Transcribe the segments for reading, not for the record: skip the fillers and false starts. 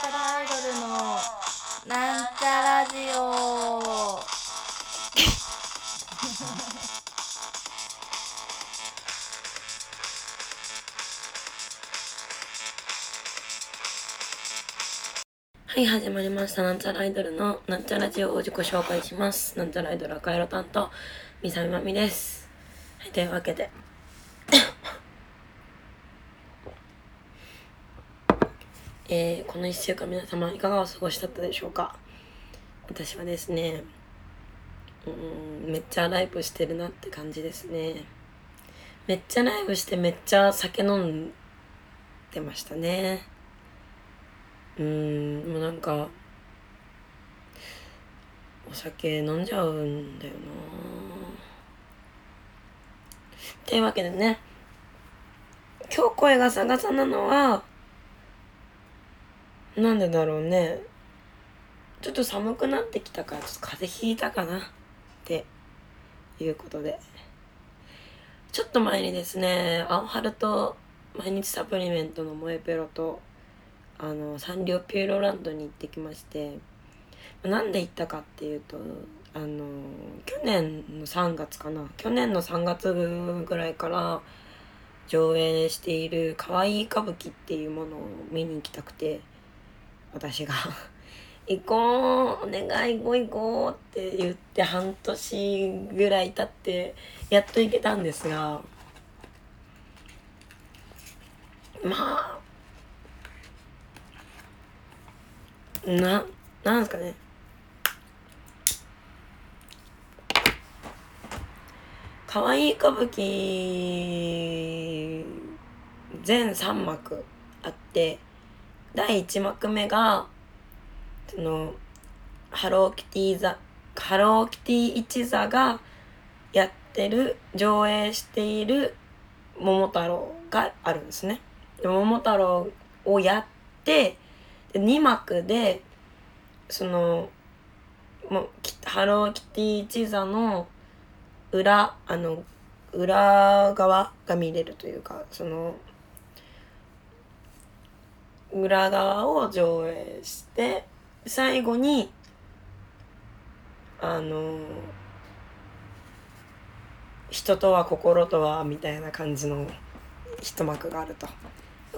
なんちゃらアイドルのなんちゃラジオはい、始まりました。なんちゃらアイドルのなんちゃラジオを自己紹介します。なんちゃらアイドル赤色担当みさみまみです。はい、というわけでこの1週間皆様いかがお過ごしだったでしょうか。私はですね、めっちゃライブしてるなって感じですね。めっちゃライブしてめっちゃ酒飲んでましたね。もうなんかお酒飲んじゃうんだよなっていうわけでね、今日声がサガサなのはなんでだろうね。ちょっと寒くなってきたからちょっと風邪ひいたかなっていうことで、ちょっと前にですね、青春と毎日サプリメントの萌えペロとサンリオピューロランドに行ってきまして、なんで行ったかっていうと去年の3月ぐらいから上映している可愛い歌舞伎っていうものを見に行きたくて、私が行こうお願い行こうって言って半年ぐらい経ってやっと行けたんですが、まあなんですかね、可愛い歌舞伎全3幕あって、第1幕目がハローキティ一座がやってる上映している桃太郎があるんですね。で桃太郎をやって、で2幕でハローキティ一座の裏側が見れるというか、その裏側を上映して、最後に人とは心とはみたいな感じの一幕があると。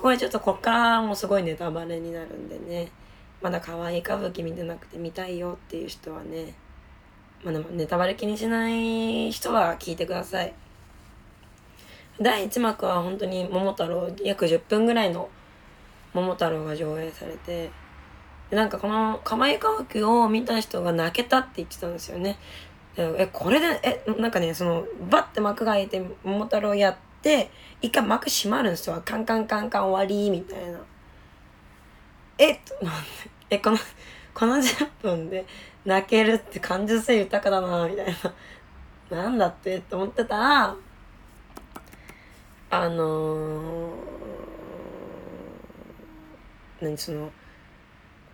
これちょっとこっからもすごいネタバレになるんでね、まだ可愛い歌舞伎見てなくて見たいよっていう人はね、まあ、でもネタバレ気にしない人は聞いてください。第1幕は本当に桃太郎約10分ぐらいの桃太郎が上映されて、なんかこのかまい歌舞伎を見た人が泣けたって言ってたんですよね。これでなんかね、バッて幕が開いて桃太郎やって一回幕閉まるんですよ。カンカンカンカン終わりみたいな。この10分で泣けるって感受性豊かだなみたいななんだってって思ってたら、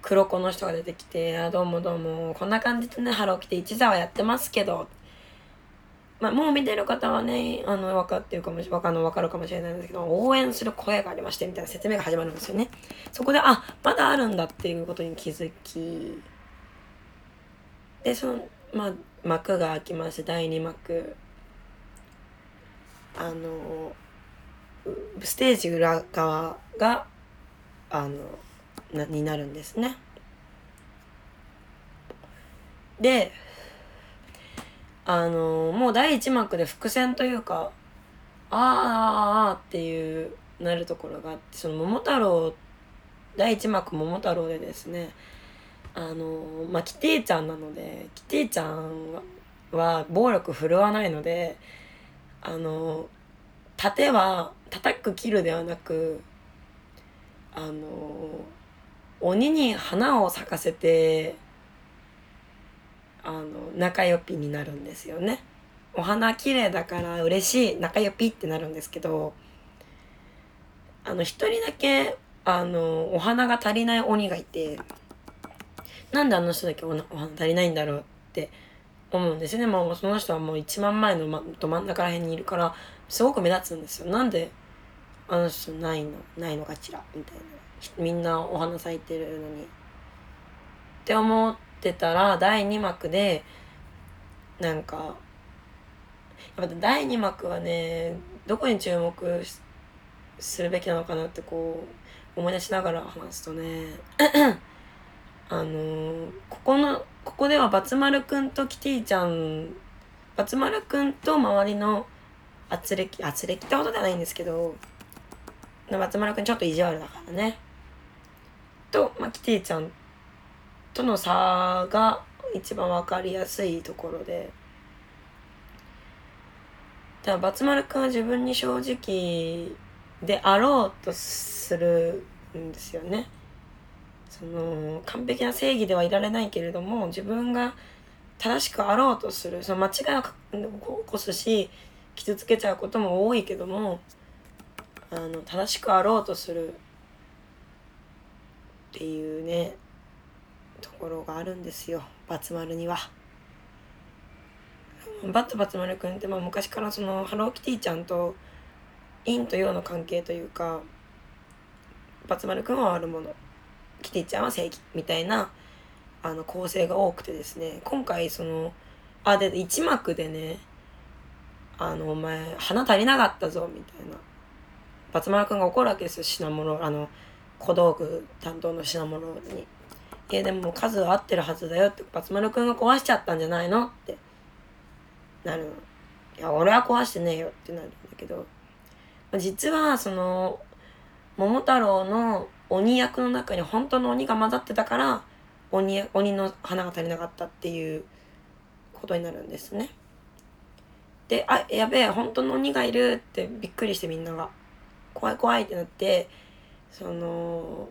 黒子の人が出てきて、あ、どうもどうも、こんな感じでね、ハローキティ一座はやってますけど、まあ、もう見てる方はね、分かるかもしれないんですけど、応援する声がありましてみたいな説明が始まるんですよね。そこで、あ、まだあるんだっていうことに気づき、で幕が開きまして、第2幕ステージ裏側がになるんですね。でもう第1幕で伏線というか、っていうなるところがあって、桃太郎第1幕桃太郎でですね、キティちゃんなので、キティちゃんは暴力振るわないので、盾は叩く切るではなく、鬼に花を咲かせて仲良ぴになるんですよね。お花綺麗だから嬉しい、仲良ぴってなるんですけど、一人だけお花が足りない鬼がいて、なんであの人だけお花足りないんだろうって思うんですよね。もうその人はもう一番前のど真ん中ら辺にいるからすごく目立つんですよ。なんであの人ないのかしらみたいな、みんなお花咲いてるのにって思ってたら、第2幕でなんかやっぱ第2幕はね、どこに注目するべきなのかなってこう思い出しながら話すとねここではバツ丸くんとキティちゃん、バツ丸くんと周りのあつれきってことではないんですけど、バツ丸くんちょっと意地悪だからねと、キティちゃんとの差が一番わかりやすいところで、だからバツ丸くんは自分に正直であろうとするんですよね。その完璧な正義ではいられないけれども、自分が正しくあろうとする、その間違いを起こすし傷つけちゃうことも多いけども、正しくあろうとするっていうねところがあるんですよ、バツ丸には。バツ丸くんって昔からそのハローキティちゃんと陰と陽の関係というか、バツ丸くんは悪者、キティちゃんは正義みたいな構成が多くてですね、今回そので1幕でね、お前花足りなかったぞみたいな、バツ丸くんが怒るわけですよ、品物小道具担当の品物に。いやでも数は合ってるはずだよって、バツ丸くんが壊しちゃったんじゃないのってなるの。いや俺は壊してねえよってなるんだけど、実はその桃太郎の鬼役の中に本当の鬼が混ざってたから、 鬼の花が足りなかったっていうことになるんですね。で、やべえ本当の鬼がいるってびっくりして、みんなが怖い怖いってなって、その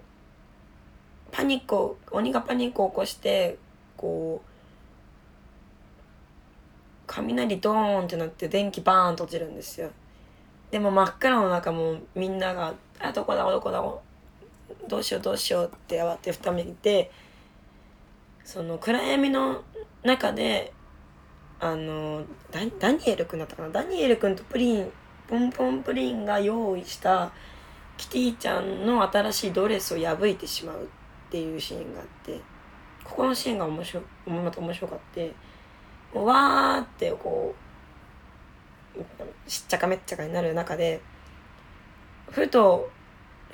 パニックを、鬼がパニックを起こしてこう雷ドーンってなって電気バーンと落ちるんですよ。でも真っ暗の中もみんながどこだどうしようどうしようって慌てふためいて、その暗闇の中でダニエルくんだったかな、ダニエルくんとポンポンプリンが用意したキティちゃんの新しいドレスを破いてしまうっていうシーンがあって、ここのシーンがまた面白かって、わーってこうしっちゃかめっちゃかになる中で、ふと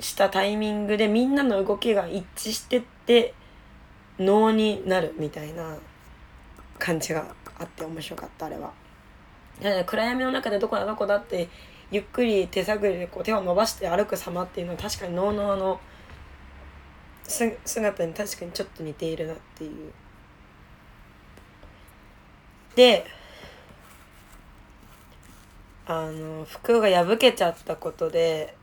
したタイミングでみんなの動きが一致してって能になるみたいな感じがあって面白かった。あれは暗闇の中でどこだどこだってゆっくり手探りでこう手を伸ばして歩く様っていうのは、確かに能の姿に確かにちょっと似ているなっていう。で、服が破けちゃったことで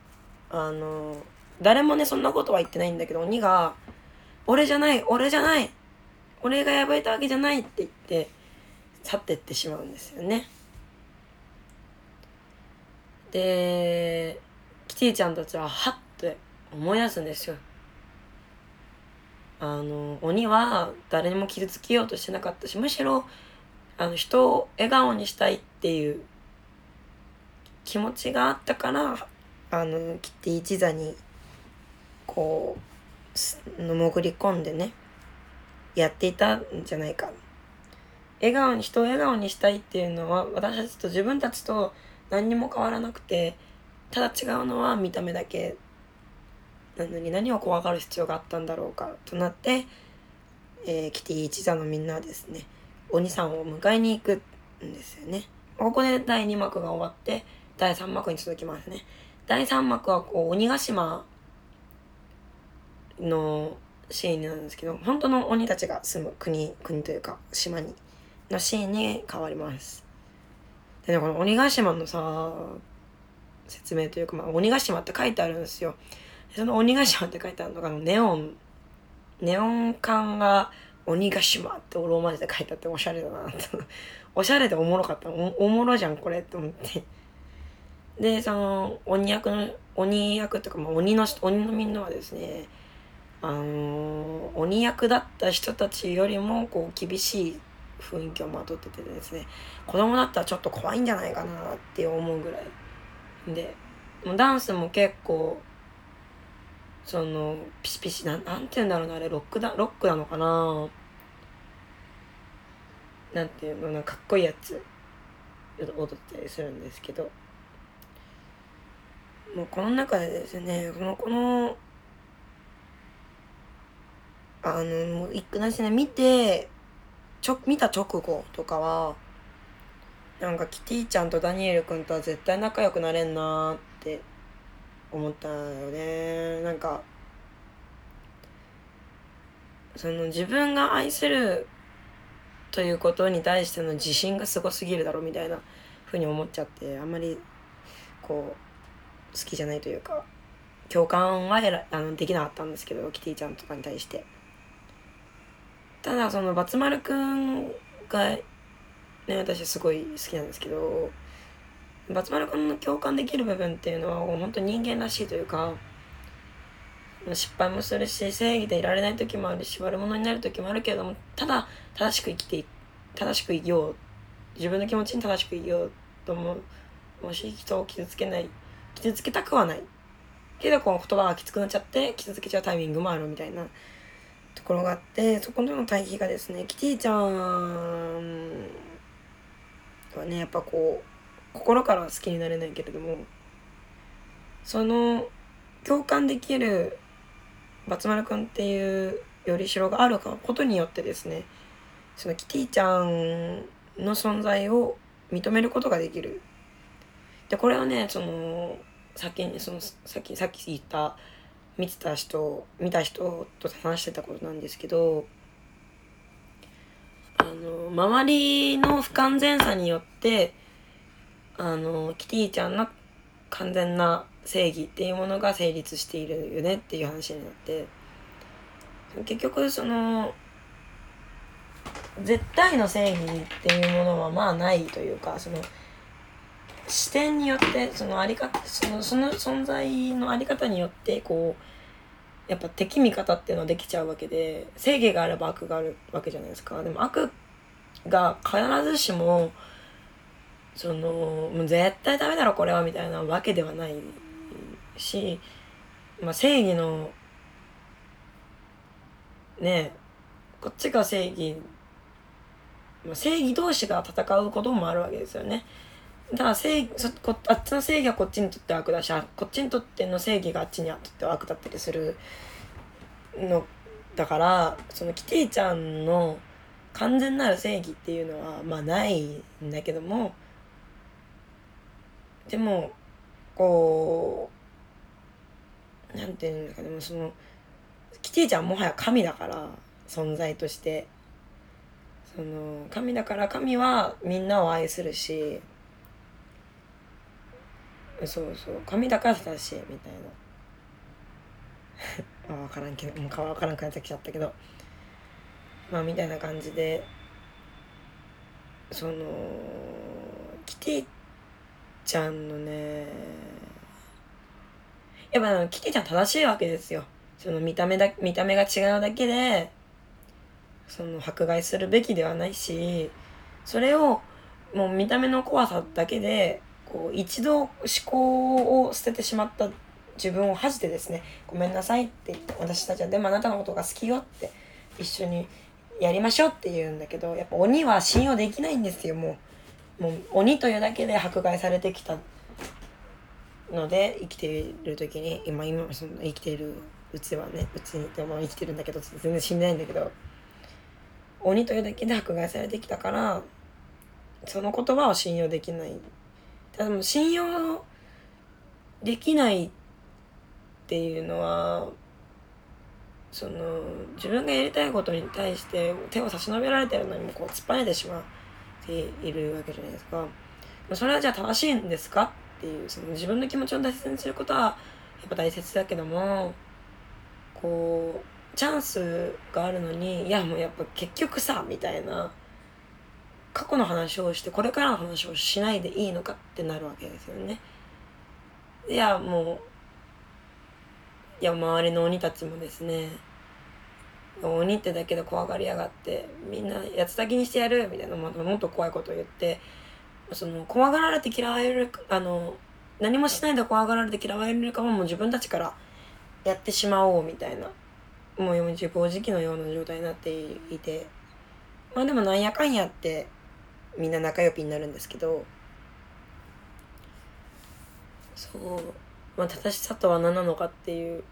誰もねそんなことは言ってないんだけど、鬼が俺じゃない俺が破いたわけじゃないって言って去ってってしまうんですよね。でキティちゃんたちはハッて思い出すんですよ。鬼は誰にも傷つけようとしてなかったし、むしろ人を笑顔にしたいっていう気持ちがあったから、キティ一座にこう潜り込んでねやっていたんじゃないか。人を笑顔にしたいっていうのは、私たちと自分たちと何にも変わらなくて、ただ違うのは見た目だけなのに、何を怖がる必要があったんだろうかとなって、キティ一座のみんなはですね、鬼さんを迎えに行くんですよね。ここで第2幕が終わって第3幕に続きますね。第3幕はこう鬼ヶ島のシーンなんですけど、本当の鬼たちが住む国というか島にのシーンに変わります。でね、この鬼ヶ島のさ説明というか、鬼ヶ島って書いてあるんですよ。その鬼ヶ島って書いてあるのがネオン管が鬼ヶ島ってオローマ字で書いてあって、おしゃれだなとおしゃれでおもろかった。 おもろじゃんこれって思って、でその鬼役とか、鬼のみんなはですね、鬼役だった人たちよりもこう厳しい雰囲気をまとっててですね、子供だったらちょっと怖いんじゃないかなって思うぐらいで、もうダンスも結構そのピシピシなんていうんだろうな、あれロックなのかな、なんていうの、なんかかっこいいやつ踊ったりするんですけど、もうこの中でですね、このもう私ね、見た直後とかはなんかキティちゃんとダニエル君とは絶対仲良くなれんなーって思ったよね。なんかその自分が愛するということに対しての自信がすごすぎるだろうみたいなふうに思っちゃって、あんまりこう好きじゃないというか共感はできなかったんですけど、キティちゃんとかに対して。ただそのバツマルくんがね、私すごい好きなんですけど、バツマル君の共感できる部分っていうのは本当に人間らしいというか、失敗もするし正義でいられない時もあるし悪者になる時もあるけれども、ただ正しく生きよう、自分の気持ちに正しく生きようと思う、もし人を傷つけたくはないけど、この言葉がきつくなっちゃって傷つけちゃうタイミングもあるみたいなところがあって、そこの対比がですね、キティちゃんはね、やっぱこう心から好きになれないけれども、その共感できるバツマルくんっていうよりしろがあることによってですね、そのキティちゃんの存在を認めることができる。でこれはね、さっき言った見た人と話してたことなんですけど、周りの不完全さによってキティちゃんの完全な正義っていうものが成立しているよねっていう話になって、結局その絶対の正義っていうものはまあないというか、その視点によって、その存在のあり方によってこうやっぱ敵味方っていうのはできちゃうわけで、正義があれば悪があるわけじゃないですか。でも悪が必ずしももう絶対ダメだろこれはみたいなわけではないし、まあ、正義のね、こっちが正義、まあ、正義同士が戦うこともあるわけですよね。ただあっちの正義はこっちにとって悪だし、こっちにとっての正義があっちにとって悪だったりするのだから、そのキティちゃんの完全なる正義っていうのはまあないんだけども、でもこうなんていうんだか、でもそのキティちゃんもはや神だから、存在としてその神だから、神はみんなを愛するし、そうそう、神だから正しいみたいな分からんけど、もう分からんくなってきちゃったけど、まあみたいな感じで、そのキティちゃんのね、やっぱキティちゃん正しいわけですよ。その見た目が違うだけでその迫害するべきではないし、それをもう見た目の怖さだけでこう一度思考を捨ててしまった自分を恥じてですね、ごめんなさいって言って、私たちはでもあなたのことが好きよって一緒にやりましょうって言うんだけど、やっぱ鬼は信用できないんですよ。もう鬼というだけで迫害されてきたので、生きている時に今その生きているうちはね、うちにでも生きてるんだけど全然死んでないんだけど、鬼というだけで迫害されてきたから、その言葉を信用できない。ただもう信用できないっていうのは、その自分がやりたいことに対して手を差し伸べられてるのにもこう突っぱねてしまっているわけじゃないですか。それはじゃあ正しいんですかっていう、その自分の気持ちを大切にすることはやっぱ大切だけども、こうチャンスがあるのに、いやもうやっぱ結局さみたいな過去の話をしてこれからの話をしないでいいのかってなるわけですよね。いや周りの鬼たちもですね、鬼ってだけで怖がりやがって、みんな八つ咲きにしてやるみたいな、もっと怖いことを言って、その怖がられて嫌われる何もしないで怖がられて嫌われるかはもう自分たちからやってしまおうみたいな、もう自暴自棄のような状態になっていて、まあでもなんやかんやってみんな仲良ぴになるんですけど、そう、まあ正しさとは何なのかっていう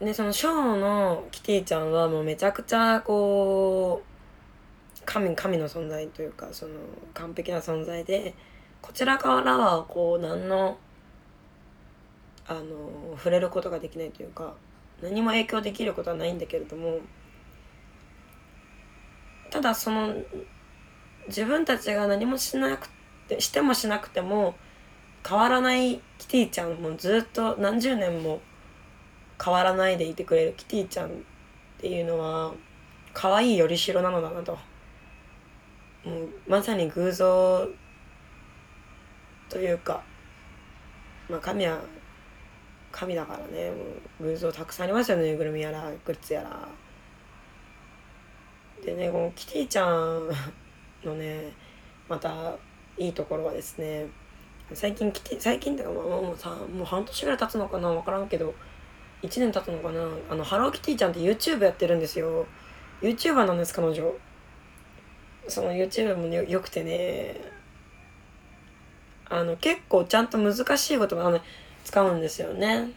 ね、そのショーのキティちゃんはもうめちゃくちゃこう神の存在というか、その完璧な存在で、こちらからはこう何の触れることができないというか、何も影響できることはないんだけれども、ただその自分たちが何もしてもしなくても変わらないキティちゃんもずっと何十年も変わらないでいてくれるキティちゃんっていうのは可愛いよりしろなのだなと、もうまさに偶像というか、まあ神は神だからね、もう偶像たくさんありますよね、ぬいぐるみやらグッズやらでね、このキティちゃんのねまたいいところはですね、最近ってか、もうさ、もう半年ぐらい経つのかな、分からんけど1年経つのかな、ハローキティちゃんって YouTube やってるんですよ。 YouTuber なんです、彼女。その YouTube もよくてね、結構ちゃんと難しい言葉使うんですよね。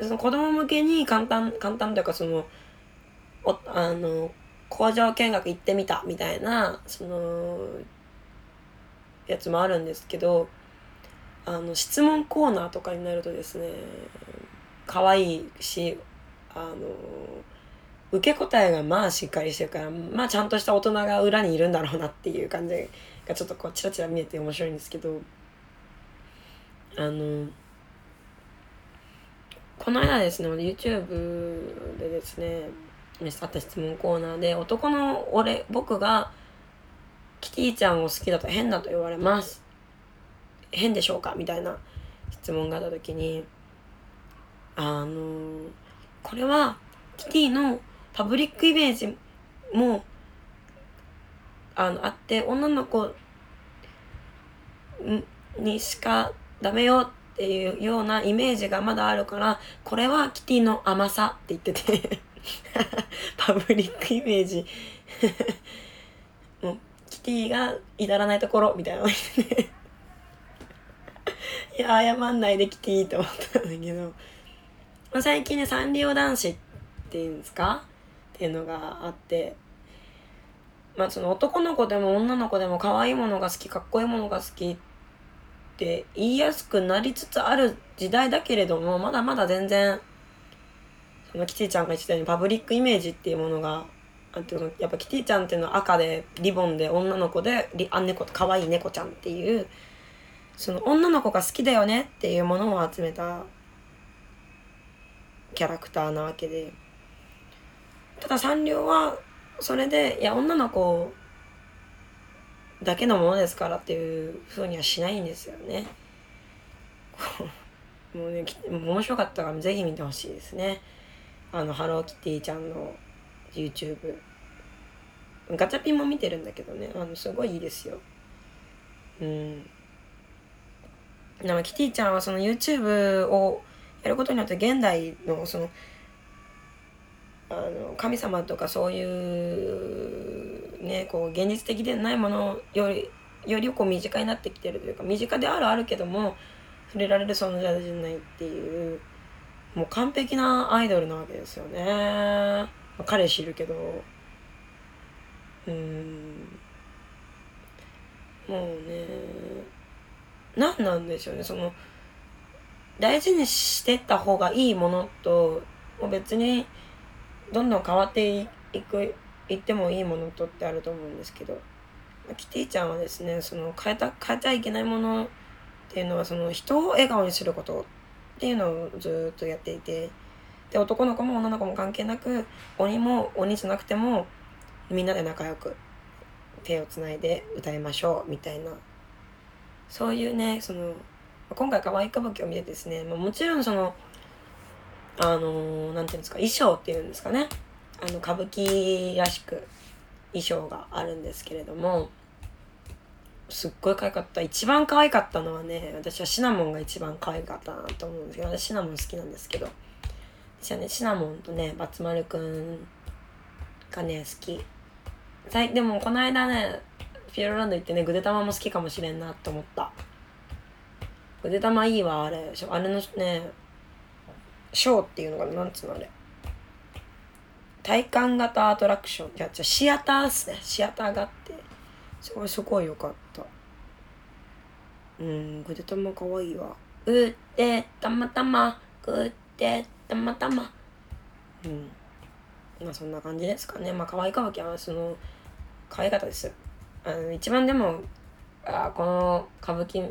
その子供向けに簡単というか、その工場見学行ってみたみたいなそのやつもあるんですけど、質問コーナーとかになるとですね、可愛いし、受け答えがまあしっかりしてるから、まあちゃんとした大人が裏にいるんだろうなっていう感じがちょっとこうチラチラ見えて面白いんですけど、この間ですね、YouTube でですね、あった質問コーナーで、男の僕がキティちゃんを好きだと変だと言われます。変でしょうかみたいな質問があった時に、これはキティのパブリックイメージもあって、女の子にしかダメよっていうようなイメージがまだあるから、これはキティの甘さって言っててパブリックイメージもうキティが至らないところみたいなの言ってていや謝んないでキティと思ったんだけど、最近ね、サンリオ男子っていうんですかっていうのがあって、まあその男の子でも女の子でも可愛いものが好き、かっこいいものが好きって言いやすくなりつつある時代だけれども、まだまだ全然そのキティちゃんが言ってたようにパブリックイメージっていうものがあって、やっぱキティちゃんっていうのは赤でリボンで女の子で可愛い猫ちゃんっていう、その女の子が好きだよねっていうものを集めたキャラクターなわけで、ただサンリオはそれで、いや女の子だけのものですからっていう風にはしないんですよね。もうね、面白かったからぜひ見てほしいですね。ハローキティちゃんの YouTube、 ガチャピンも見てるんだけどね、すごいいいですよ。なんかキティちゃんはその YouTube をやることによって、現代のその神様とかそういうね、こう現実的でないものよりこう身近になってきてるというか、身近であるけども触れられる存在じゃないっていう、もう完璧なアイドルなわけですよね。彼氏いるけど、もうね、何なんでしょうね、その大事にしてった方がいいものと、もう別にどんどん変わっていってもいいものとってあると思うんですけど、キティちゃんはですね、その変えちゃいけないものっていうのは、その人を笑顔にすることっていうのをずっとやっていて、で男の子も女の子も関係なく、鬼じゃなくてもみんなで仲良く手をつないで歌いましょうみたいな、そういうね、その今回可愛い歌舞伎を見てですね、もちろんそのなんていうんですか、衣装っていうんですかね、歌舞伎らしく衣装があるんですけれども、すっごい可愛かった。一番可愛かったのはね、私はシナモンが一番可愛かったなと思うんですけど、私シナモン好きなんですけど、私はねシナモンとねバツマルくんがね好き。でもこの間ねピエロランド行ってね、ぐでたまも好きかもしれんなと思った。ぐでたまいいわ。あれのねショーっていうのがなんつうのあれ、体感型アトラクション、いやじゃシアターっすね。シアターがあってすごい良かった。ぐでたまかわいいわ。ぐでたまたまぐでたまたま、まあそんな感じですかね。まあ可愛いかわけはその可愛かったです。一番でもこの歌舞伎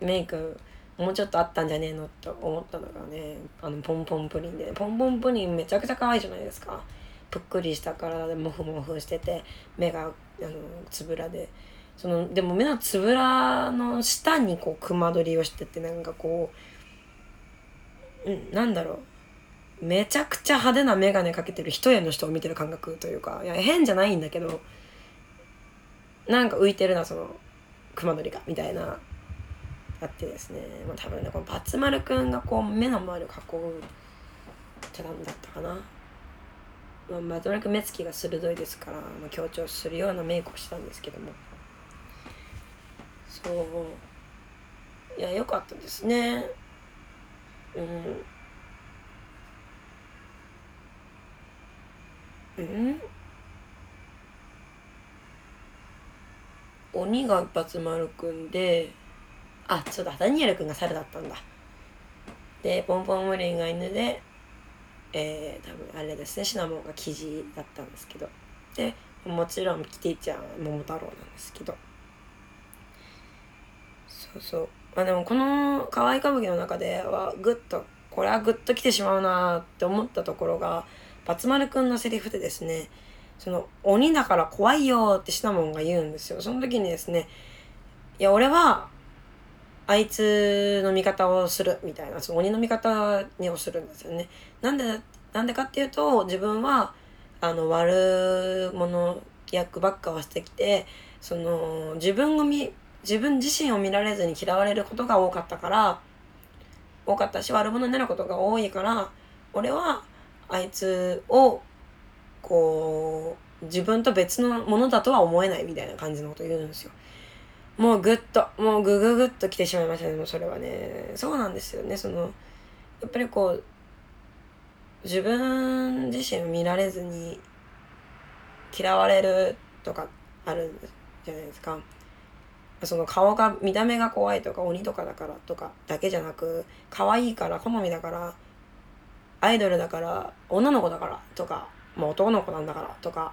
メイクもうちょっとあったんじゃねえのって思ったのがね、ポンポンプリンで、ポンポンプリンめちゃくちゃ可愛いじゃないですか。ぷっくりした体でモフモフしてて、目がつぶらで、そのでも目のつぶらの下にこう熊取りをしてて、なんかこうなんだろう、めちゃくちゃ派手な眼鏡かけてる一重の人を見てる感覚というか、いや変じゃないんだけど、なんか浮いてるなその熊取りがみたいなあってですね、まあ、多分ねこのバツ丸くんがこう目の周りを囲うってなんだったかな。バツ丸くん目つきが鋭いですから、強調するようなメイクをしたんですけども、そういや良かったですね。鬼がバツ丸くんで、あ、そうだ、ダニエルくんが猿だったんだ。で、ポンポンプリンが犬で、多分あれですね、シナモンがキジだったんですけど、で、もちろんキティちゃんは桃太郎なんですけど、そうそう、まあでもこの可愛い歌舞伎の中ではグッと、これはグッと来てしまうなって思ったところが、バツ丸くんのセリフでですね、その鬼だから怖いよってシナモンが言うんですよ。その時にですね、いや俺はあいつの味方をするみたいな、その鬼の味方をするんですよね。なんでかっていうと、自分は悪者役ばっかをしてきて、その自分自身を見られずに嫌われることが多かったし悪者になることが多いから、俺はあいつをこう自分と別のものだとは思えないみたいな感じのこと言うんですよ。もうグッと来てしまいましたね。もうそれはね、そうなんですよね。そのやっぱりこう自分自身を見られずに嫌われるとかあるんじゃないですか。その見た目が怖いとか鬼とかだからとかだけじゃなく、可愛いから好みだからアイドルだから女の子だからとか、まあ、男の子なんだからとか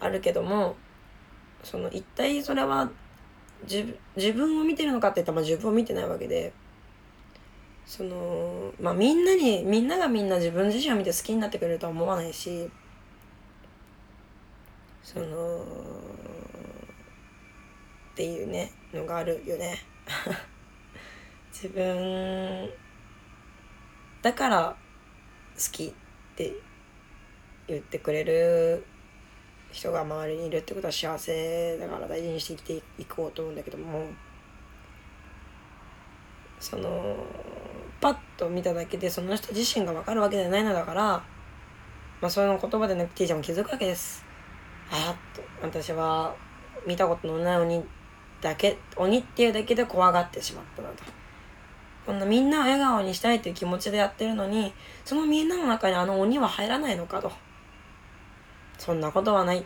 あるけども、その一体それは自分を見てるのかって言ったら、まあ、自分を見てないわけで、そのまあみんなが自分自身を見て好きになってくれるとは思わないし、そのっていうねのがあるよね。自分だから好きって言ってくれる人が周りにいるってことは幸せだから、大事にして生きていこうと思うんだけども、そのパッと見ただけでその人自身が分かるわけじゃないのだから、まあその言葉でねTちゃんも気づくわけです。あっと私は見たことのない鬼っていうだけで怖がってしまったなと。こんなみんなを笑顔にしたいという気持ちでやってるのに、そのみんなの中にあの鬼は入らないのかと。そんなことはないっ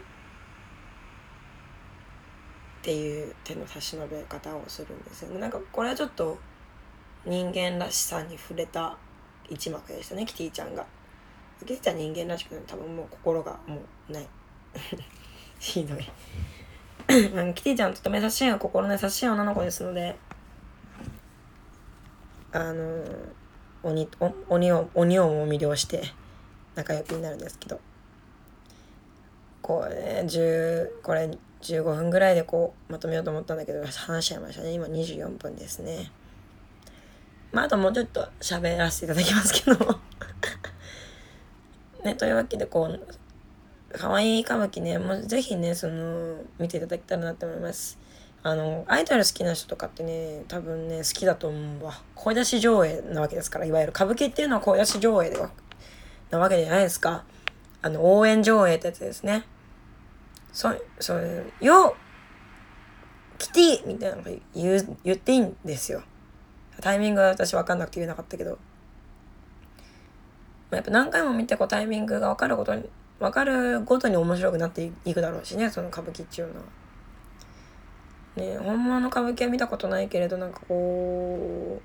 ていう手の差し伸べ方をするんですよね。なんかこれはちょっと人間らしさに触れた一幕でしたね。キティちゃん人間らしくない、多分もう心がもうない。ひどい。キティちゃんとても優しい、心の優しい女の子ですので、鬼をも魅了して仲良くになるんですけど、これ15分ぐらいでこうまとめようと思ったんだけど、話しちゃいましたね。今24分ですね。まああともうちょっと喋らせていただきますけどもね。というわけでこう可愛い歌舞伎ね、もうぜひねその見ていただけたらなと思います。アイドル好きな人とかってね、多分ね好きだと思うわ。声出し上映なわけですから、いわゆる歌舞伎っていうのは声出し上映なわけじゃないですか。応援上映ってやつですね。そうよキティみたいなの言っていいんですよ。タイミングは私分かんなくて言えなかったけど、やっぱ何回も見てこうタイミングが分かるごとに面白くなっていくだろうしね、その歌舞伎っていうのは。ね、本物の歌舞伎は見たことないけれど、なんかこう、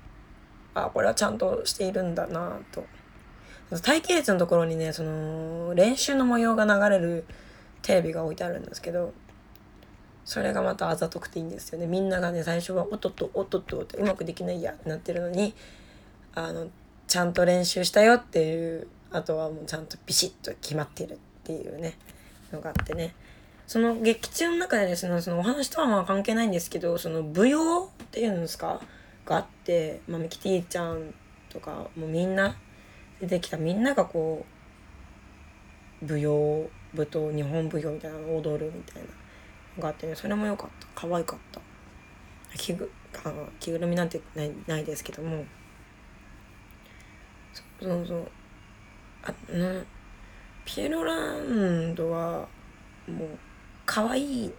あ、これはちゃんとしているんだなと。待機列のところにね、その練習の模様が流れるテレビが置いてあるんですけど、それがまたあざとくていいんですよね。みんながね、最初はおっとっとってうまくできないやってなってるのに、ちゃんと練習したよっていう、あとはもうちゃんとビシッと決まってるっていうねのがあってね、その劇中の中でですね、そのお話とはまあ関係ないんですけど、その舞踊っていうんですかがあって、まあ、ミキティちゃんとかもうみんな出てきた、みんながこう舞踏日本舞踊みたいなのを踊るみたいなのがあってね、それも良かった、可愛かった。着ぐるみなんてないですけども、そうピエロランドはもう可愛い、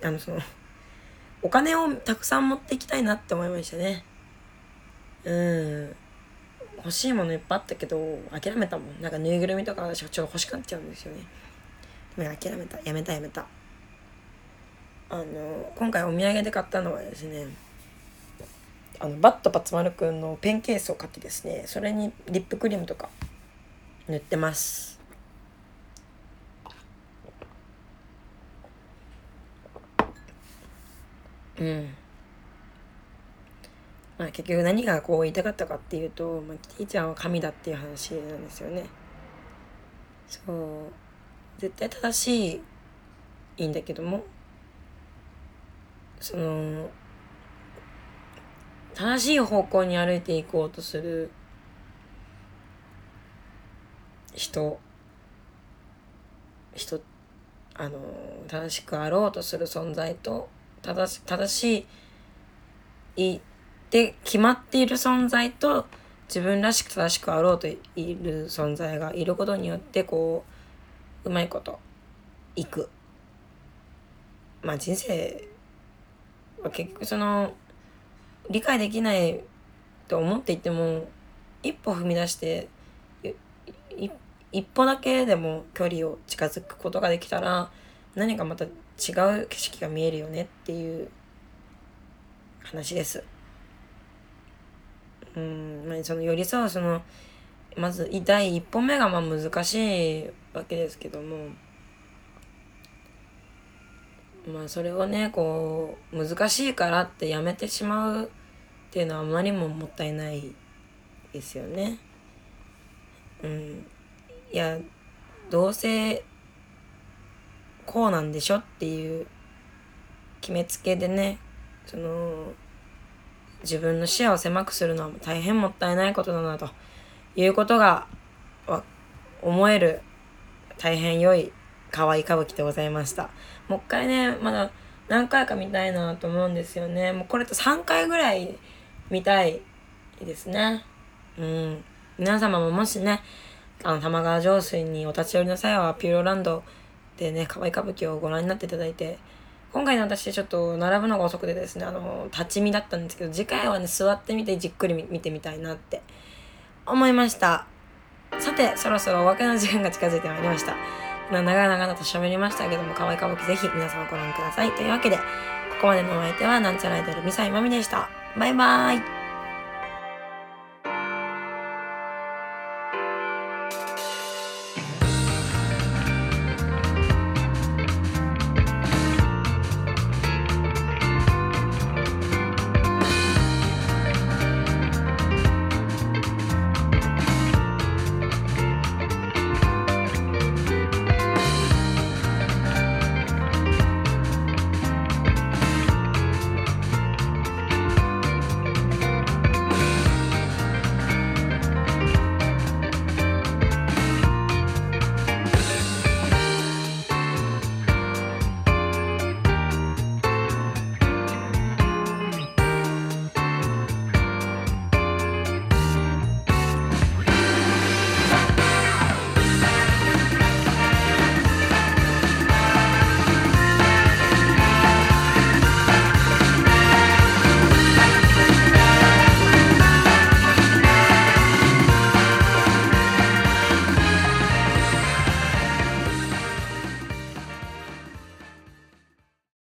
お金をたくさん持っていきたいなって思いましたね。欲しいものいっぱいあったけど諦めたもん。なんかぬいぐるみとか私ちょっと欲しくなっちゃうんですよね。でも諦めた、やめた。今回お土産で買ったのはですね、バットパツ丸くんのペンケースを買ってですね、それにリップクリームとか塗ってます。まあ結局何がこう言いたかったかっていうと、キティちゃんは神だっていう話なんですよね。そう、絶対正しいいんだけども、その正しい方向に歩いていこうとする人、正しくあろうとする存在と、正しいって決まっている存在と、自分らしく正しくあろうといる存在がいることによって、こううまいこといく。まあ人生は結局その理解できないと思っていても、一歩踏み出して一歩だけでも距離を近づくことができたら、何かまた違う景色が見えるよねっていう話です。その寄り添う、そのまず第一歩目がまあ難しいわけですけども、それをね、こう難しいからってやめてしまうっていうのはあまりももったいないですよね。いや、どうせこうなんでしょっていう決めつけでね、その自分の視野を狭くするのは大変もったいないことだなということが思える、大変良い可愛い歌舞伎でございました。もう一回ね、まだ何回か見たいなと思うんですよね。もうこれと3回ぐらい見たいですね。皆様ももしね、玉川上水にお立ち寄りの際はピューロランドでね、可愛い歌舞伎をご覧になっていただいて、今回の私ちょっと並ぶのが遅くてですね、立ち見だったんですけど、次回はね座ってみてじっくり見てみたいなって思いました。さて、そろそろお別れの時間が近づいてまいりました。長々と喋りましたけども、可愛い歌舞伎ぜひ皆様ご覧ください。というわけで、ここまでのお相手はなんちゃらアイドルみさいまみでした。バイバーイ。